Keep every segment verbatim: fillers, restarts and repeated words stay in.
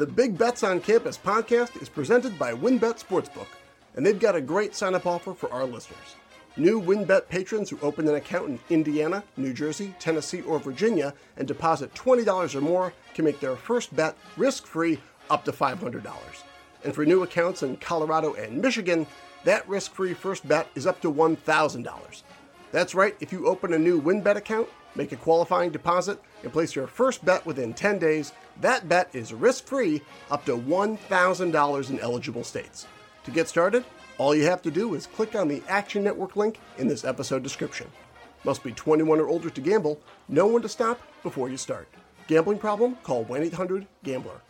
The Big Bets on Campus podcast is presented by WynnBET Sportsbook, and they've got a great sign-up offer for our listeners. New WynnBET patrons who open an account in Indiana, New Jersey, Tennessee, or Virginia and deposit twenty dollars or more can make their first bet risk-free up to five hundred dollars. And for new accounts in Colorado and Michigan, that risk-free first bet is up to one thousand dollars. That's right, if you open a new WynnBET account, make a qualifying deposit, and place your first bet within ten days, that bet is risk-free up to one thousand dollars in eligible states. To get started, all you have to do is click on the Action Network link in this episode description. Must be twenty-one or older to gamble. Know when to stop before you start. Gambling problem? Call one eight hundred gambler.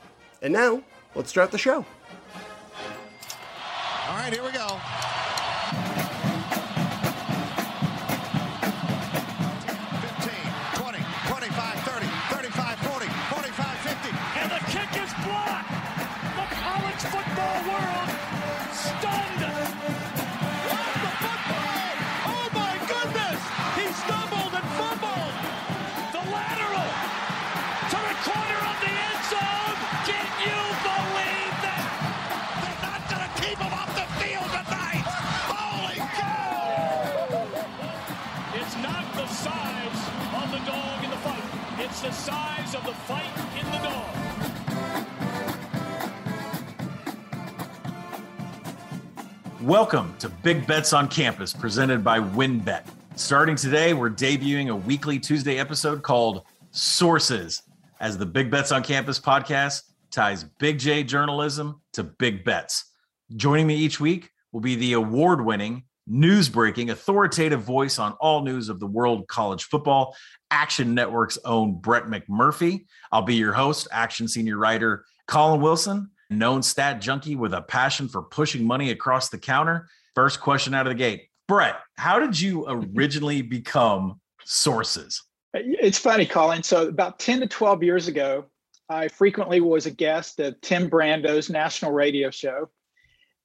And now, let's start the show. All right, here we go. ten, fifteen, twenty, twenty-five, thirty, thirty-five, forty, forty-five, fifty. And the kick is blocked. The college football world stunned. What the football? Oh, my goodness. He stumbled and fumbled. The lateral to the corner of the end zone. Can you believe that? They're not going to keep him off the field tonight. Holy cow. It's not the size of the dog in the fight. It's the size of the fight in the dog. Welcome to Big Bets on Campus, presented by WynnBET. Starting today, we're debuting a weekly Tuesday episode called Sources, as the Big Bets on Campus podcast ties Big J journalism to big bets. Joining me each week will be the award-winning, news-breaking, authoritative voice on all news of the world college football, Action Network's own Brett McMurphy. I'll be your host, Action senior writer Colin Wilson, known stat junkie with a passion for pushing money across the counter. First question out of the gate. Brett, how did you originally become Sources? It's funny, Colin. So about ten to twelve years ago, I frequently was a guest of Tim Brando's national radio show.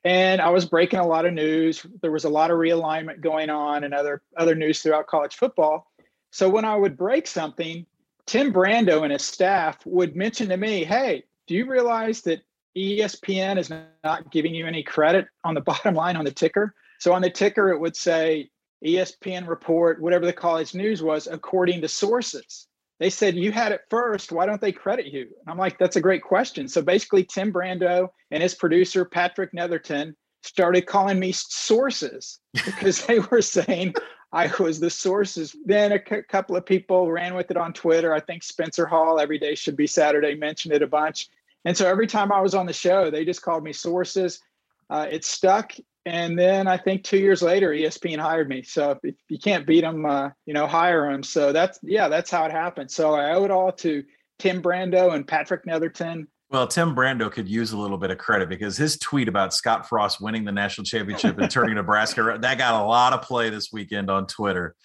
And I was breaking a lot of news. There was a lot of realignment going on and other, other news throughout college football. So when I would break something, Tim Brando and his staff would mention to me, hey, do you realize that E S P N is not giving you any credit on the bottom line on the ticker? So on the ticker, it would say E S P N report, whatever the college news was, according to Sources. They said, you had it first. Why don't they credit you? And I'm like, that's a great question. So basically, Tim Brando and his producer, Patrick Netherton, started calling me Sources because they were saying I was the Sources. Then a c- couple of people ran with it on Twitter. I think Spencer Hall, Every Day Should Be Saturday, mentioned it a bunch. And so every time I was on the show, they just called me Sources. Uh, it stuck. And then I think two years later, E S P N hired me. So if you can't beat them, uh, you know, hire them. So that's, yeah, that's how it happened. So I owe it all to Tim Brando and Patrick Netherton. Well, Tim Brando could use a little bit of credit because his tweet about Scott Frost winning the national championship and turning Nebraska, that got a lot of play this weekend on Twitter.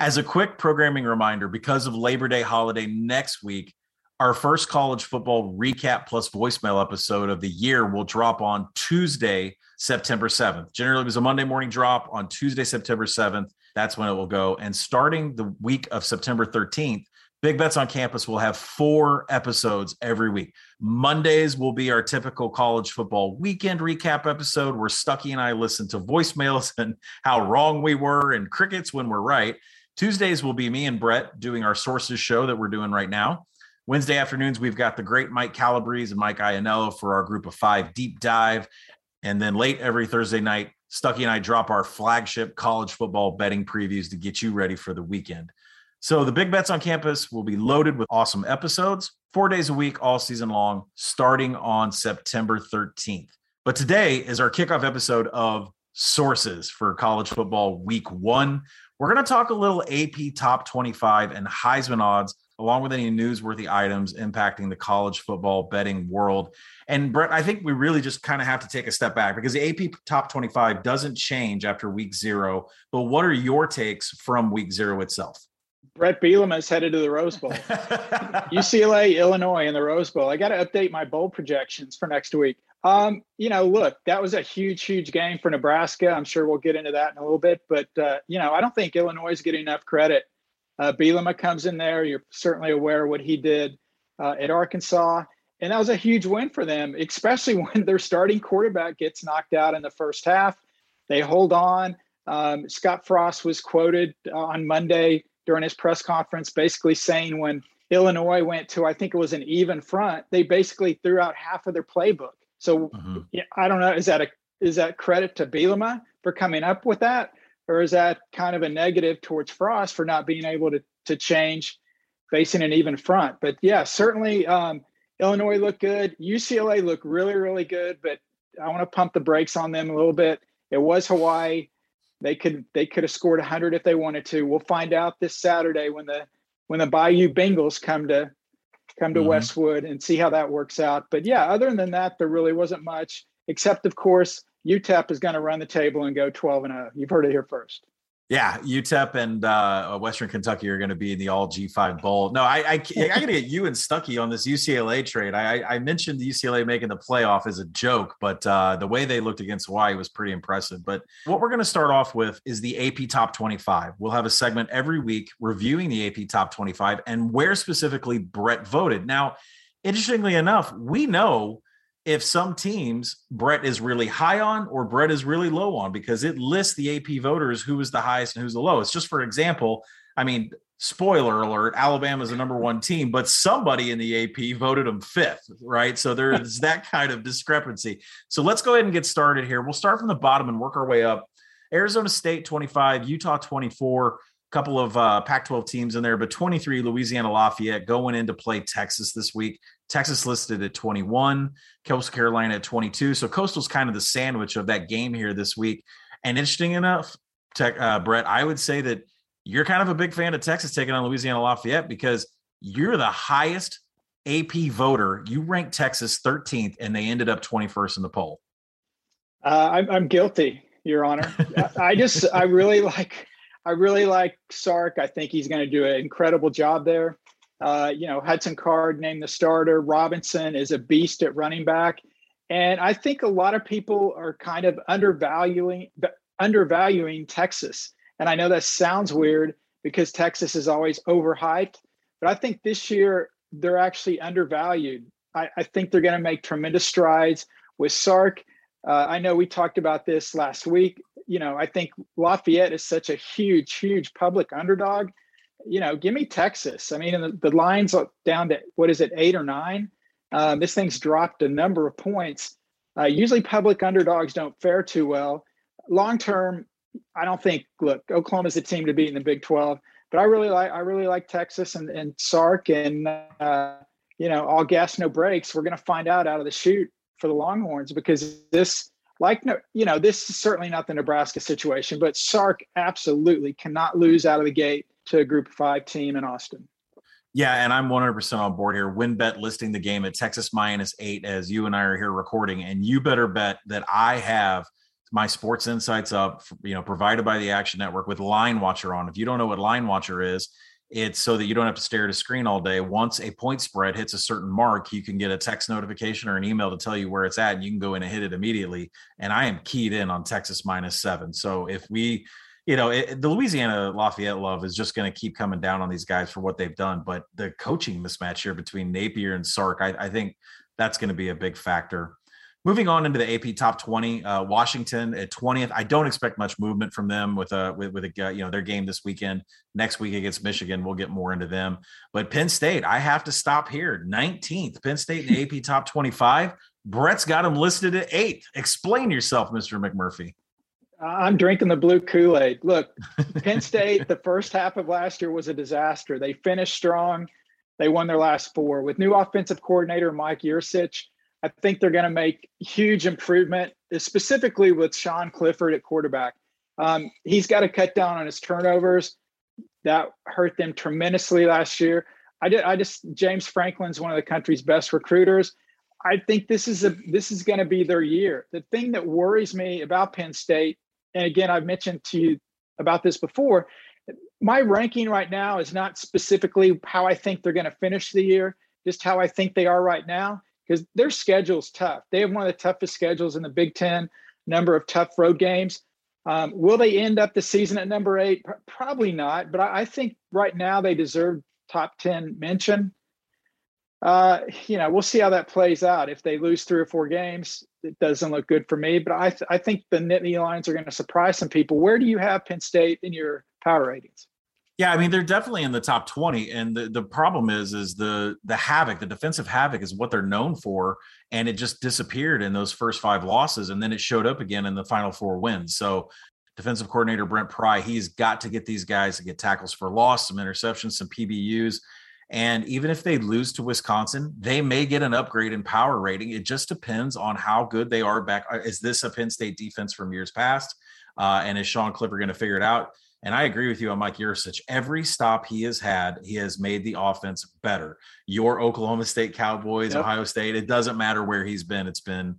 As a quick programming reminder, because of Labor Day holiday next week, our first college football recap plus voicemail episode of the year will drop on Tuesday, September seventh. Generally, it was a Monday morning drop. On Tuesday, September seventh. That's when it will go. And starting the week of September thirteenth, Big Bets on Campus will have four episodes every week. Mondays will be our typical college football weekend recap episode where Stucky and I listen to voicemails and how wrong we were and crickets when we're right. Tuesdays will be me and Brett doing our Sources show that we're doing right now. Wednesday afternoons, we've got the great Mike Calabrese and Mike Iannello for our Group of Five deep dive. And then late every Thursday night, Stucky and I drop our flagship college football betting previews to get you ready for the weekend. So the Big Bets on Campus will be loaded with awesome episodes, four days a week, all season long, starting on September thirteenth. But today is our kickoff episode of Sources for college football week one. We're going to talk a little A P top twenty-five and Heisman odds, along with any newsworthy items impacting the college football betting world. And Brett, I think we really just kind of have to take a step back because the A P top twenty-five doesn't change after week zero, but what are your takes from week zero itself? Brett Bielema is headed to the Rose Bowl. U C L A, Illinois in the Rose Bowl. I got to update my bowl projections for next week. Um, you know, look, that was a huge, huge game for Nebraska. I'm sure we'll get into that in a little bit, but uh, you know, I don't think Illinois is getting enough credit. Uh, Bielema comes in there. You're certainly aware of what he did uh, at Arkansas. And that was a huge win for them, especially when their starting quarterback gets knocked out in the first half. They hold on. Um, Scott Frost was quoted uh, on Monday during his press conference basically saying when Illinois went to, I think it was an even front, they basically threw out half of their playbook. So mm-hmm. yeah, I don't know, is that a is that credit to Bielema for coming up with that? Or is that kind of a negative towards Frost for not being able to to change facing an even front? But yeah, certainly um, Illinois looked good. U C L A looked really, really good, but I want to pump the brakes on them a little bit. It was Hawaii. They could they could have scored one hundred if they wanted to. We'll find out this Saturday when the when the Bayou Bengals come to come to mm-hmm. Westwood and see how that works out. But yeah, other than that, there really wasn't much, except of course U T E P is going to run the table and go twelve and oh. You've heard it here first. Yeah, U T E P and uh, Western Kentucky are going to be in the all G five bowl. No, I I, I got to get you and Stucky on this U C L A trade. I, I mentioned the U C L A making the playoff as a joke, but uh, the way they looked against Hawaii was pretty impressive. But what we're going to start off with is the A P Top twenty-five. We'll have a segment every week reviewing the A P Top twenty-five and where specifically Brett voted. Now, interestingly enough, we know if some teams Brett is really high on or Brett is really low on, because it lists the A P voters, who is the highest and who's the lowest. Just for example, I mean, spoiler alert, Alabama's the number one team, but somebody in the A P voted them fifth, right? So there is that kind of discrepancy. So let's go ahead and get started here. We'll start from the bottom and work our way up. Arizona State, twenty-five, Utah, twenty-four, a couple of uh, Pac twelve teams in there, but twenty-three, Louisiana Lafayette going in to play Texas this week. Texas listed at twenty-one, Coastal Carolina at twenty-two. So Coastal's kind of the sandwich of that game here this week. And interesting enough, tech, uh, Brett, I would say that you're kind of a big fan of Texas taking on Louisiana Lafayette, because you're the highest A P voter. You ranked Texas thirteenth, and they ended up twenty-first in the poll. Uh, I'm, I'm guilty, Your Honor. I just, I really like, I really like Sark. I think he's going to do an incredible job there. Uh, you know, Hudson Card named the starter. Robinson is a beast at running back. And I think a lot of people are kind of undervaluing undervaluing Texas. And I know that sounds weird because Texas is always overhyped, but I think this year they're actually undervalued. I, I think they're going to make tremendous strides with Sark. Uh, I know we talked about this last week. You know, I think Lafayette is such a huge, huge public underdog. You know, give me Texas. I mean, the, the line's down to, what is it, eight or nine? Um, this thing's dropped a number of points. Uh, usually public underdogs don't fare too well. Long-term, I don't think, look, Oklahoma's a team to beat in the Big twelve, but I really like I really like Texas and, and Sark and, uh, you know, all gas, no brakes. We're going to find out out of the chute for the Longhorns, because this, like, no, you know, this is certainly not the Nebraska situation, but Sark absolutely cannot lose out of the gate to a Group of Five team in Austin. Yeah, and I'm one hundred percent on board here. WynnBET listing the game at Texas minus eight as you and I are here recording, and you better bet that I have my sports insights up, you know, provided by the Action Network with Line Watcher on. If you don't know what Line Watcher is, it's so that you don't have to stare at a screen all day. Once a point spread hits a certain mark, you can get a text notification or an email to tell you where it's at, and you can go in and hit it immediately. And I am keyed in on Texas minus seven. So if we You know, it, the Louisiana Lafayette love is just going to keep coming down on these guys for what they've done. But the coaching mismatch here between Napier and Sark, I, I think that's going to be a big factor. Moving on into the A P Top twenty, uh, Washington at twentieth. I don't expect much movement from them with a with, with a you know their game this weekend. Next week against Michigan, we'll get more into them. But Penn State, I have to stop here. nineteenth, Penn State in the A P Top twenty-five. Brett's got them listed at eighth. Explain yourself, Mister McMurphy. I'm drinking the blue Kool-Aid. Look, Penn State, the first half of last year was a disaster. They finished strong. They won their last four. With new offensive coordinator Mike Yurcich, I think they're going to make huge improvement, specifically with Sean Clifford at quarterback. Um, he's got to cut down on his turnovers. That hurt them tremendously last year. I did. I just James Franklin's one of the country's best recruiters. I think this is a this is going to be their year. The thing that worries me about Penn State, and again, I've mentioned to you about this before, my ranking right now is not specifically how I think they're going to finish the year, just how I think they are right now, because their schedule's tough. They have one of the toughest schedules in the Big Ten, number of tough road games. Um, will they end up the season at number eight? Probably not, but I, I think right now they deserve top ten mention. uh, you know, we'll see how that plays out. If they lose three or four games, it doesn't look good for me. But I th- I think the Nittany Lions are going to surprise some people. Where do you have Penn State in your power ratings? Yeah, I mean, they're definitely in the top twenty. And the, the problem is, is the the havoc, the defensive havoc is what they're known for. And it just disappeared in those first five losses. And then it showed up again in the final four wins. So defensive coordinator Brent Pry, he's got to get these guys to get tackles for loss, some interceptions, some P B Us. And even if they lose to Wisconsin, they may get an upgrade in power rating. It just depends on how good they are back. Is this a Penn State defense from years past? Uh, and is Sean Clifford going to figure it out? And I agree with you on Mike Yurcich. Every stop he has had, he has made the offense better. Your Oklahoma State Cowboys, yep. Ohio State, it doesn't matter where he's been. It's been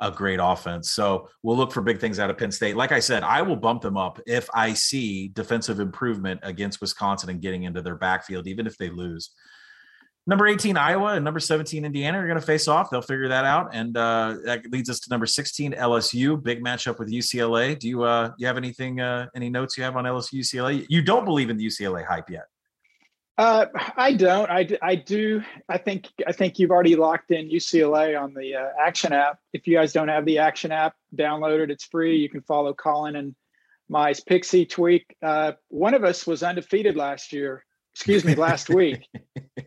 a great offense. So we'll look for big things out of Penn State. Like I said, I will bump them up if I see defensive improvement against Wisconsin and getting into their backfield, even if they lose. Number eighteen, Iowa, and number seventeen, Indiana are going to face off. They'll figure that out. And uh, that leads us to number sixteen, L S U, big matchup with U C L A. Do you uh, you have anything, uh, any notes you have on L S U, U C L A? You don't believe in the U C L A hype yet. Uh, I don't. I, I do. I think I think you've already locked in U C L A on the uh, Action app. If you guys don't have the Action app, download it. It's free. You can follow Colin and my picks each week. Uh, one of us was undefeated last year. Excuse me, last week.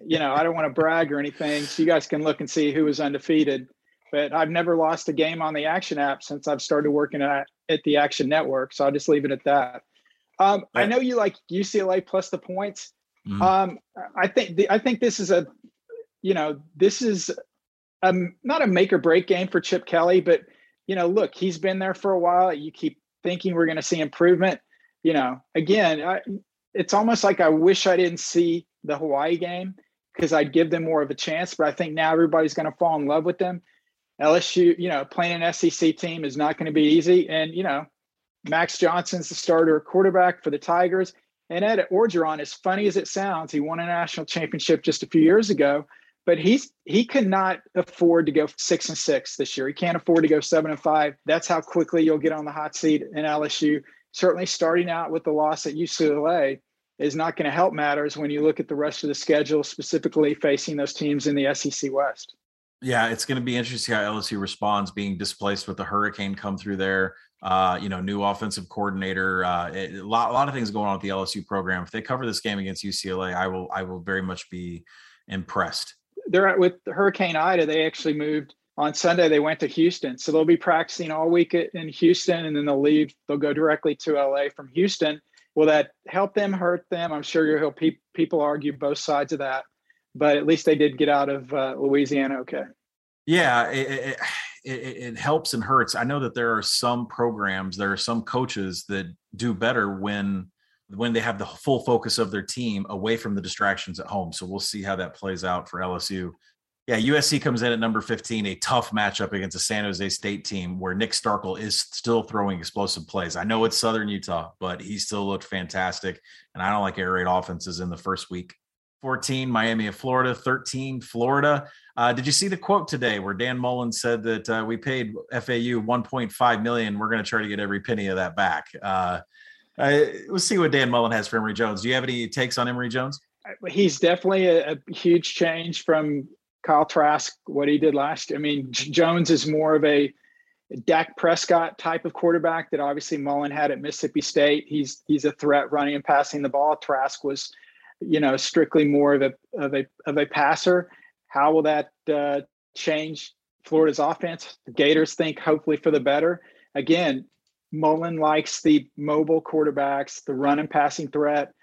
You know, I don't want to brag or anything, so you guys can look and see who was undefeated. But I've never lost a game on the Action app since I've started working at, at the Action Network, so I'll just leave it at that. Um, right. I know you like U C L A plus the points. Mm-hmm. Um, I think the, I think this is a, you know, this is a, not a make or break game for Chip Kelly, but, you know, look, he's been there for a while. You keep thinking we're going to see improvement. You know, again, I, it's almost like I wish I didn't see the Hawaii game because I'd give them more of a chance. But I think now everybody's going to fall in love with them. L S U, you know, playing an S E C team is not going to be easy. And, you know, Max Johnson's the starter quarterback for the Tigers. And Ed Orgeron, as funny as it sounds, he won a national championship just a few years ago, but he's he could not afford to go six and six this year. He can't afford to go seven and five. That's how quickly you'll get on the hot seat in L S U. Certainly starting out with the loss at U C L A is not going to help matters when you look at the rest of the schedule, specifically facing those teams in the S E C West. Yeah, it's going to be interesting how L S U responds, being displaced with the hurricane come through there. Uh, you know, new offensive coordinator, uh, it, a, lot, a lot of things going on with the L S U program. If they cover this game against U C L A, I will, I will very much be impressed. They're at, with Hurricane Ida. They actually moved on Sunday. They went to Houston, so they'll be practicing all week in Houston, and then they'll leave. They'll go directly to L A from Houston. Will that help them, hurt them? I'm sure you'll hear pe- people argue both sides of that, but at least they did get out of uh, Louisiana. Okay. Yeah. It, it, It, it helps and hurts. I know that there are some programs, there are some coaches that do better when when they have the full focus of their team away from the distractions at home. So we'll see how that plays out for L S U. Yeah, U S C comes in at number fifteen, a tough matchup against a San Jose State team where Nick Starkel is still throwing explosive plays. I know it's Southern Utah, but he still looked fantastic. And I don't like air raid offenses in the first week. fourteen, Miami of Florida, thirteen, Florida. Uh, did you see the quote today where Dan Mullen said that uh, we paid F A U one point five million dollars. We're going to try to get every penny of that back. Uh, I, we'll see what Dan Mullen has for Emory Jones. Do you have any takes on Emory Jones? He's definitely a, a huge change from Kyle Trask, what he did last year. I mean, J- Jones is more of a Dak Prescott type of quarterback that obviously Mullen had at Mississippi State. He's, he's a threat running and passing the ball. Trask was – you know, strictly more of a of a of a passer. How will that uh, change Florida's offense? The Gators think hopefully for the better. Again, Mullen likes the mobile quarterbacks, the run and passing threat.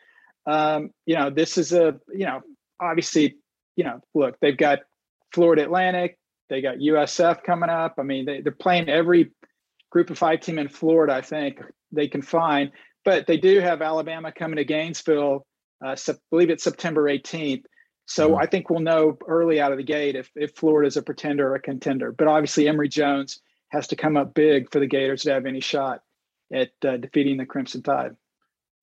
Um, you know, this is a you know obviously you know look, they've got Florida Atlantic, they got U S F coming up. I mean, they, they're playing every Group of Five team in Florida. I think they can find, but they do have Alabama coming to Gainesville. Uh, so I believe it's September eighteenth. So I think we'll know early out of the gate if, if Florida is a pretender or a contender. But obviously, Emory Jones has to come up big for the Gators to have any shot at uh, defeating the Crimson Tide.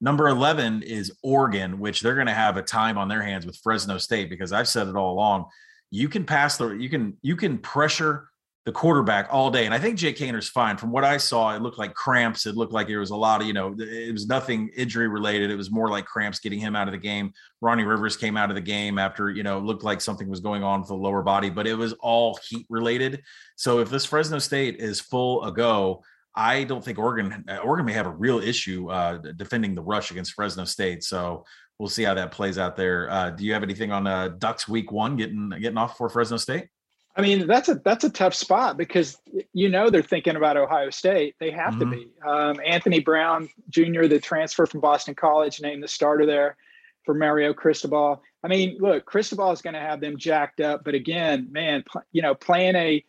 Number eleven is Oregon, which they're going to have a time on their hands with Fresno State because I've said it all along. You can pass the, you can, you can pressure the quarterback all day. And I think Jake Kaner's fine. From what I saw, it looked like cramps. It looked like it was a lot of, you know, it was nothing injury related. It was more like cramps getting him out of the game. Ronnie Rivers came out of the game after, you know, it looked like something was going on with the lower body, but it was all heat related. So if this Fresno State is full a go, I don't think Oregon, Oregon may have a real issue uh, defending the rush against Fresno State. So we'll see how that plays out there. Uh, do you have anything on uh, Ducks week one getting getting off for Fresno State? I mean, that's a that's a tough spot because, you know, they're thinking about Ohio State. They have mm-hmm. to be. Um, Anthony Brown Junior, the transfer from Boston College, named the starter there for Mario Cristobal. I mean, look, Cristobal is going to have them jacked up. But again, man, pl- you know, playing a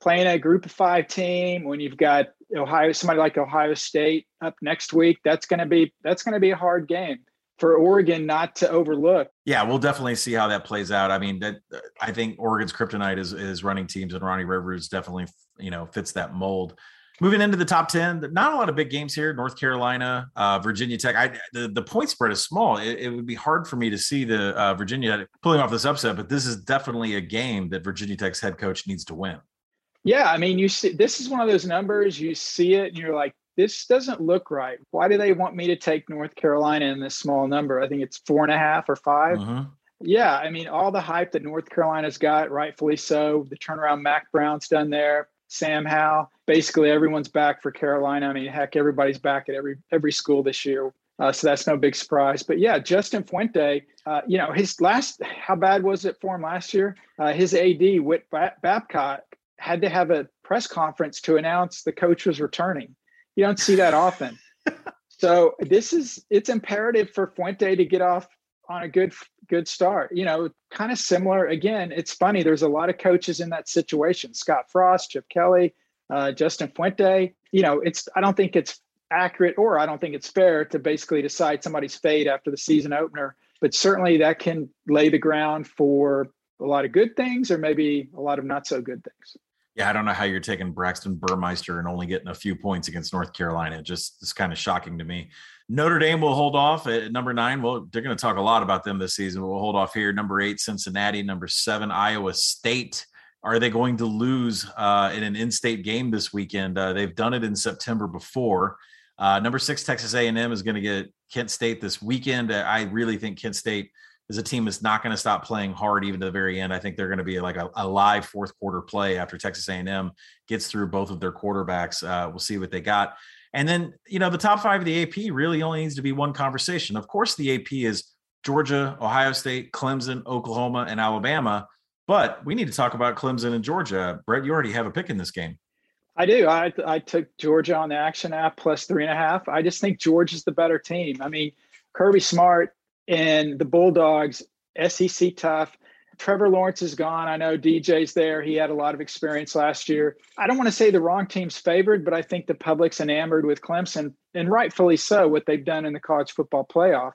playing a group of five team when you've got Ohio, somebody like Ohio State up next week, that's going to be that's going to be a hard game for Oregon not to overlook. Yeah, we'll definitely see how that plays out. I mean, that I think Oregon's kryptonite is is running teams, and Ronnie Rivers definitely, you know, fits that mold. Moving into the top ten, not a lot of big games here. North Carolina, uh, Virginia Tech. I, the, the point spread is small. It, it would be hard for me to see the uh, Virginia pulling off this upset, but this is definitely a game that Virginia Tech's head coach needs to win. Yeah, I mean, you see, this is one of those numbers. You see it, and you're like, this doesn't look right. Why do they want me to take North Carolina in this small number? I think it's four and a half or five. Uh-huh. Yeah, I mean, all the hype that North Carolina's got, rightfully so. The turnaround Mac Brown's done there. Sam Howell. Basically, everyone's back for Carolina. I mean, heck, everybody's back at every every school this year. Uh, so that's no big surprise. But yeah, Justin Fuente, uh, you know, his last, how bad was it for him last year? Uh, his A D, Whit Babcock, had to have a press conference to announce the coach was returning. You don't see that often. So this is, it's imperative for Fuente to get off on a good, good start, you know, kind of similar. Again, it's funny. There's a lot of coaches in that situation. Scott Frost, Chip Kelly, uh, Justin Fuente, you know, it's, I don't think it's accurate or I don't think it's fair to basically decide somebody's fate after the season opener, but certainly that can lay the ground for a lot of good things or maybe a lot of not so good things. Yeah, I don't know how you're taking Braxton Burmeister and only getting a few points against North Carolina. It just it's kind of shocking to me. Notre Dame will hold off at number nine. Well, they're going to talk a lot about them this season. We'll hold off here. Number eight, Cincinnati. Number seven, Iowa State. Are they going to lose uh, in an in-state game this weekend? Uh, they've done it in September before. Uh, number six, Texas A and M is going to get Kent State this weekend. I really think Kent State is a team that's not going to stop playing hard even to the very end. I think they're going to be like a, a live fourth quarter play after Texas A and M gets through both of their quarterbacks. Uh, we'll see what they got. And then, you know, the top five of the A P really only needs to be one conversation. Of course, the A P is Georgia, Ohio State, Clemson, Oklahoma, and Alabama. But we need to talk about Clemson and Georgia. Brett, you already have a pick in this game. I do. I, I took Georgia on the Action app plus three and a half. I just think Georgia's the better team. I mean, Kirby Smart and the Bulldogs, S E C tough. Trevor Lawrence is gone. I know D J's there. He had a lot of experience last year. I don't want to say the wrong team's favored, but I think the public's enamored with Clemson, and rightfully so, what they've done in the college football playoff.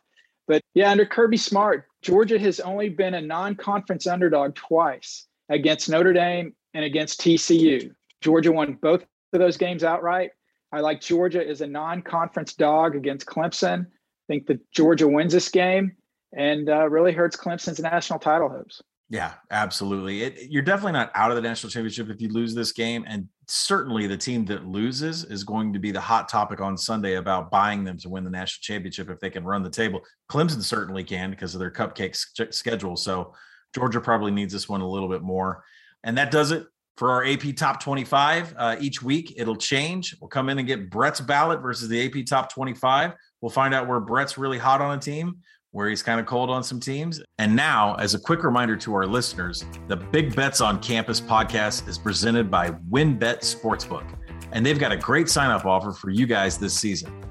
But yeah, under Kirby Smart, Georgia has only been a non-conference underdog twice, against Notre Dame and against T C U. Georgia won both of those games outright. I like Georgia as a non-conference dog against Clemson. I think that Georgia wins this game and uh, really hurts Clemson's national title hopes. Yeah, absolutely. It, you're definitely not out of the national championship if you lose this game. And certainly the team that loses is going to be the hot topic on Sunday about buying them to win the national championship if they can run the table. Clemson certainly can because of their cupcake schedule. So Georgia probably needs this one a little bit more. And that does it for our A P Top twenty-five. Uh, each week, it'll change. We'll come in and get Brett's ballot versus the A P Top twenty-five. We'll find out where Brett's really hot on a team, where he's kind of cold on some teams. And now, as a quick reminder to our listeners, the Big Bets on Campus podcast is presented by WynnBET Sportsbook. And they've got a great sign-up offer for you guys this season.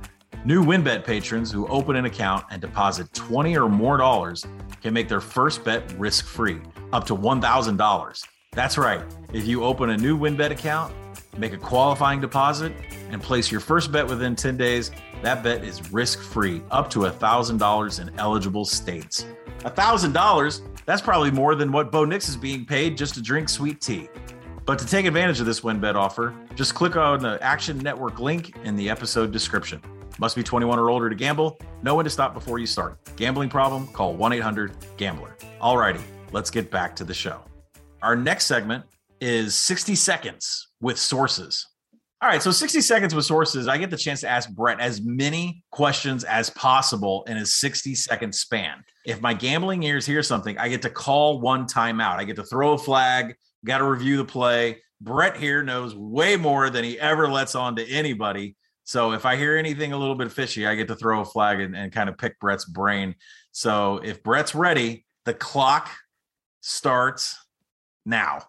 New WynnBET patrons who open an account and deposit twenty dollars or more dollars can make their first bet risk-free, up to one thousand dollars. That's right. If you open a new WynnBET account, make a qualifying deposit, and place your first bet within ten days, that bet is risk-free, up to one thousand dollars in eligible states. one thousand dollars, that's probably more than what Bo Nix is being paid just to drink sweet tea. But to take advantage of this WynnBET offer, just click on the Action Network link in the episode description. Must be twenty-one or older to gamble. Know when to stop before you start. Gambling problem? Call one eight hundred gambler. All righty, let's get back to the show. Our next segment is sixty seconds with sources. All right, so sixty seconds with sources, I get the chance to ask Brent as many questions as possible in a sixty-second span. If my gambling ears hear something, I get to call one timeout. I get to throw a flag, got to review the play. Brent here knows way more than he ever lets on to anybody. So if I hear anything a little bit fishy, I get to throw a flag and, and kind of pick Brett's brain. So if Brett's ready, the clock starts now.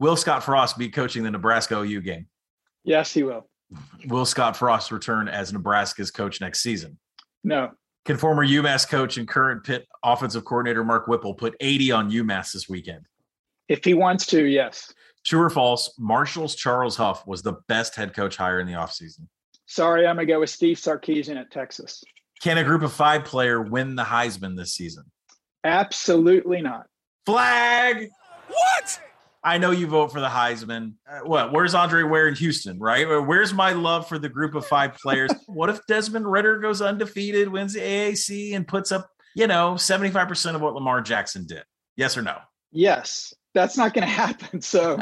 Will Scott Frost be coaching the Nebraska O U game? Yes, he will. Will Scott Frost return as Nebraska's coach next season? No. Can former UMass coach and current Pitt offensive coordinator Mark Whipple put eighty on UMass this weekend? If he wants to, yes. True or false, Marshall's Charles Huff was the best head coach hire in the offseason? Sorry, I'm going to go with Steve Sarkisian at Texas. Can a group of five player win the Heisman this season? Absolutely not. Flag! What? I know you vote for the Heisman. Uh, what? Where's Andre Ware in Houston, right? Where's my love for the group of five players? What if Desmond Ritter goes undefeated, wins the A A C, and puts up, you know, seventy-five percent of what Lamar Jackson did? Yes or no? Yes. That's not going to happen. So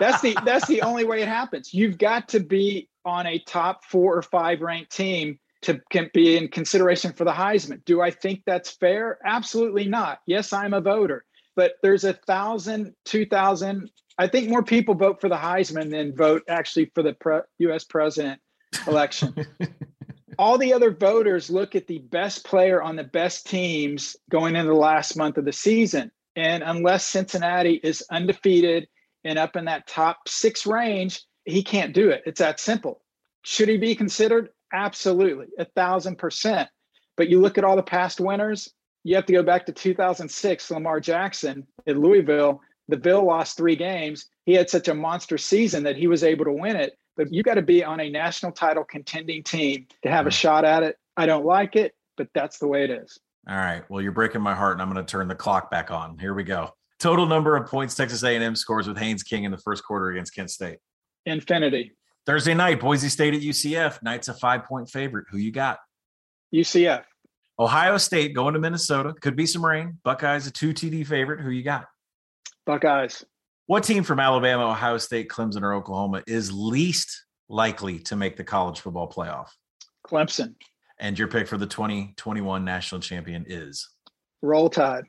that's the that's the only way it happens. You've got to be on a top four or five ranked team to can be in consideration for the Heisman. Do I think that's fair? Absolutely not. Yes, I'm a voter. But there's a thousand, two thousand. I think more people vote for the Heisman than vote actually for the pre- U S president election. All the other voters look at the best player on the best teams going into the last month of the season. And unless Cincinnati is undefeated and up in that top six range, he can't do it. It's that simple. Should he be considered? Absolutely, a thousand percent. But you look at all the past winners. You have to go back to two thousand six, Lamar Jackson at Louisville. The Bill lost three games. He had such a monster season that he was able to win it. But you got to be on a national title contending team to have a shot at it. I don't like it, but that's the way it is. All right. Well, you're breaking my heart, and I'm going to turn the clock back on. Here we go. Total number of points Texas A and M scores with Haynes King in the first quarter against Kent State. Infinity. Thursday night, Boise State at U C F. Knight's a five-point favorite. Who you got? U C F. Ohio State going to Minnesota. Could be some rain. Buckeyes a two T D favorite. Who you got? Buckeyes. What team from Alabama, Ohio State, Clemson, or Oklahoma is least likely to make the college football playoff? Clemson. And your pick for the twenty twenty-one national champion is? Roll Tide.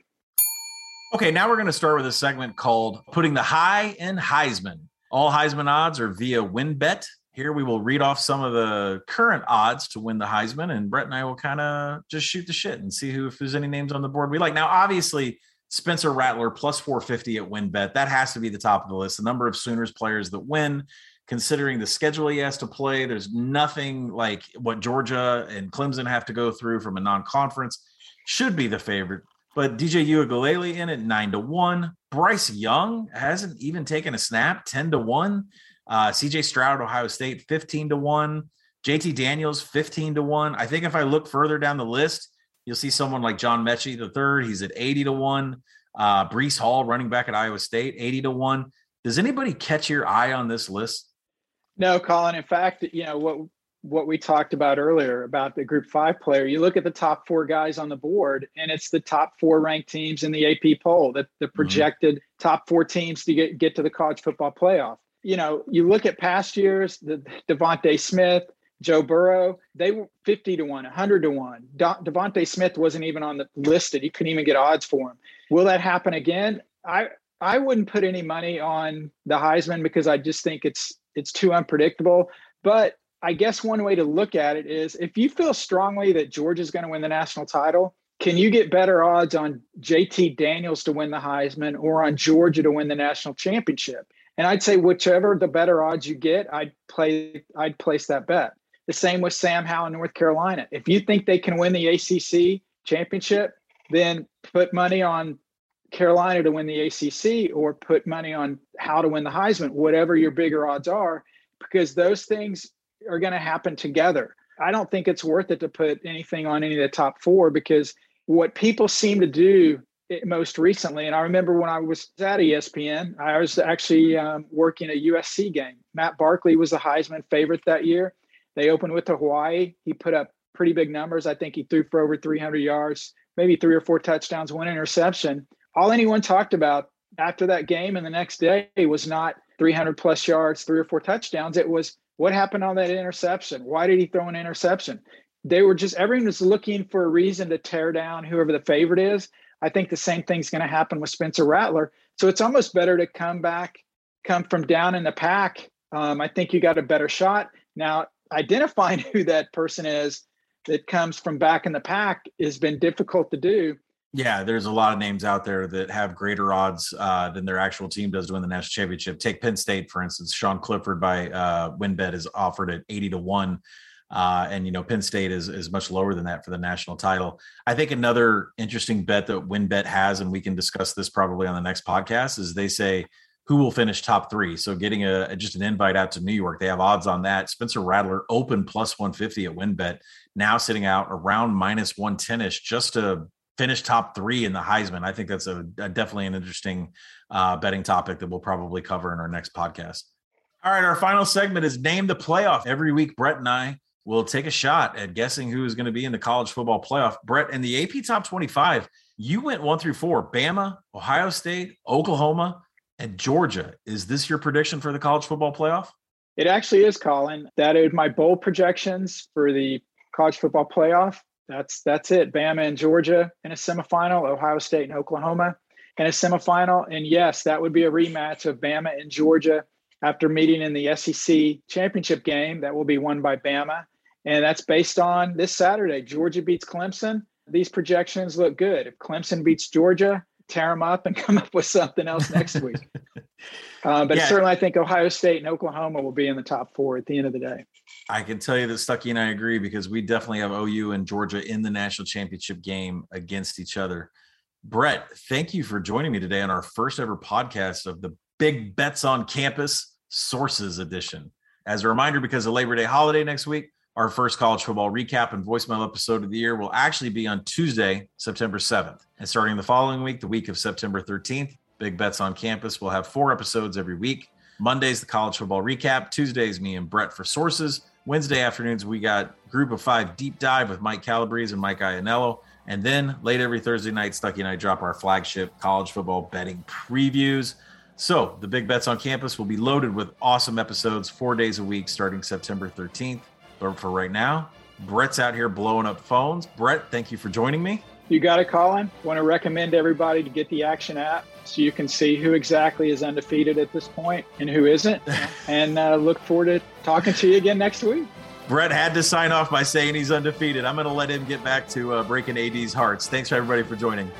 Okay, now we're going to start with a segment called Putting the High in Heisman. All Heisman odds are via WynnBET. Here we will read off some of the current odds to win the Heisman, and Brett and I will kind of just shoot the shit and see who, if there's any names on the board we like. Now, obviously, Spencer Rattler plus four fifty at WynnBET. That has to be the top of the list. The number of Sooners players that win, considering the schedule he has to play, there's nothing like what Georgia and Clemson have to go through from a non-conference, should be the favorite. But D J Uiagalelei in at nine to one. Bryce Young hasn't even taken a snap, ten to one. Uh, C J Stroud, Ohio State, fifteen to one. J T Daniels, fifteen to one. I think if I look further down the list, you'll see someone like John Mechie the third. He's at eighty to one. Uh, Breece Hall, running back at Iowa State, eighty to one. Does anybody catch your eye on this list? No, Colin. In fact, you know, what, what we talked about earlier about the group five player, you look at the top four guys on the board and it's the top four ranked teams in the A P poll, that the projected mm-hmm. top four teams to get, get to the college football playoff. You know, you look at past years, the DeVonta Smith, Joe Burrow, they were fifty to one, one hundred to one. DeVonta Smith wasn't even on the listed. You couldn't even get odds for him. Will that happen again? I I wouldn't put any money on the Heisman because I just think it's it's too unpredictable. But I guess one way to look at it is if you feel strongly that Georgia's going to win the national title, can you get better odds on J T Daniels to win the Heisman or on Georgia to win the national championship? And I'd say whichever the better odds you get, I'd play. I'd place that bet. The same with Sam Howell in North Carolina. If you think they can win the A C C championship, then put money on Carolina to win the A C C or put money on Howell to win the Heisman, whatever your bigger odds are, because those things are going to happen together. I don't think it's worth it to put anything on any of the top four because what people seem to do most recently, and I remember when I was at E S P N, I was actually um, working a U S C game. Matt Barkley was the Heisman favorite that year. They opened with the Hawaii. He put up pretty big numbers. I think he threw for over three hundred yards, maybe three or four touchdowns, one interception. All anyone talked about after that game and the next day was not three hundred plus yards, three or four touchdowns. It was, what happened on that interception? Why did he throw an interception? They were just, everyone was looking for a reason to tear down whoever the favorite is. I think the same thing's going to happen with Spencer Rattler. So it's almost better to come back, come from down in the pack. Um, I think you got a better shot. Now, identifying who that person is that comes from back in the pack has been difficult to do. Yeah, there's a lot of names out there that have greater odds uh, than their actual team does to win the national championship. Take Penn State, for instance. Sean Clifford by uh, WynnBET is offered at eighty to one. Uh, and, you know, Penn State is, is much lower than that for the national title. I think another interesting bet that WynnBET has, and we can discuss this probably on the next podcast, is they say who will finish top three. So getting a just an invite out to New York, they have odds on that. Spencer Rattler open plus one fifty at WynnBET, now sitting out around minus one ten-ish just to finish top three in the Heisman. I think that's a, a definitely an interesting uh, betting topic that we'll probably cover in our next podcast. All right, our final segment is Name the Playoff. Every week, Brett and I will take a shot at guessing who is going to be in the college football playoff. Brett, in the A P Top twenty-five, you went one through four, Bama, Ohio State, Oklahoma, and Georgia. Is this your prediction for the college football playoff? It actually is, Colin. That is my bold projections for the college football playoff. That's that's it. Bama and Georgia in a semifinal, Ohio State and Oklahoma in a semifinal. And yes, that would be a rematch of Bama and Georgia after meeting in the S E C championship game. That will be won by Bama. And that's based on this Saturday. Georgia beats Clemson. These projections look good. If Clemson beats Georgia, tear them up and come up with something else next week. uh, but yeah. certainly I think Ohio State and Oklahoma will be in the top four at the end of the day. I can tell you that Stucky and I agree, because we definitely have O U and Georgia in the national championship game against each other. Brett, thank you for joining me today on our first ever podcast of the Big Bets on Campus Sources Edition. As a reminder, because of Labor Day holiday next week, our first college football recap and voicemail episode of the year will actually be on Tuesday, September seventh. And starting the following week, the week of September thirteenth, Big Bets on Campus will have four episodes every week. Monday's the college football recap. Tuesday's me and Brett for sources. Wednesday afternoons, we got Group of Five deep dive with Mike Calabrese and Mike Iannello. And then late every Thursday night, Stucky and I drop our flagship college football betting previews. So the Big Bets on Campus will be loaded with awesome episodes four days a week starting September thirteenth. But for right now, Brett's out here blowing up phones. Brett, thank you for joining me. You got it, Colin. Want to recommend everybody to get the Action app so you can see who exactly is undefeated at this point and who isn't. and uh, look forward to talking to you again next week. Brett had to sign off by saying he's undefeated. I'm going to let him get back to uh, breaking A D's hearts. Thanks, everybody, for joining.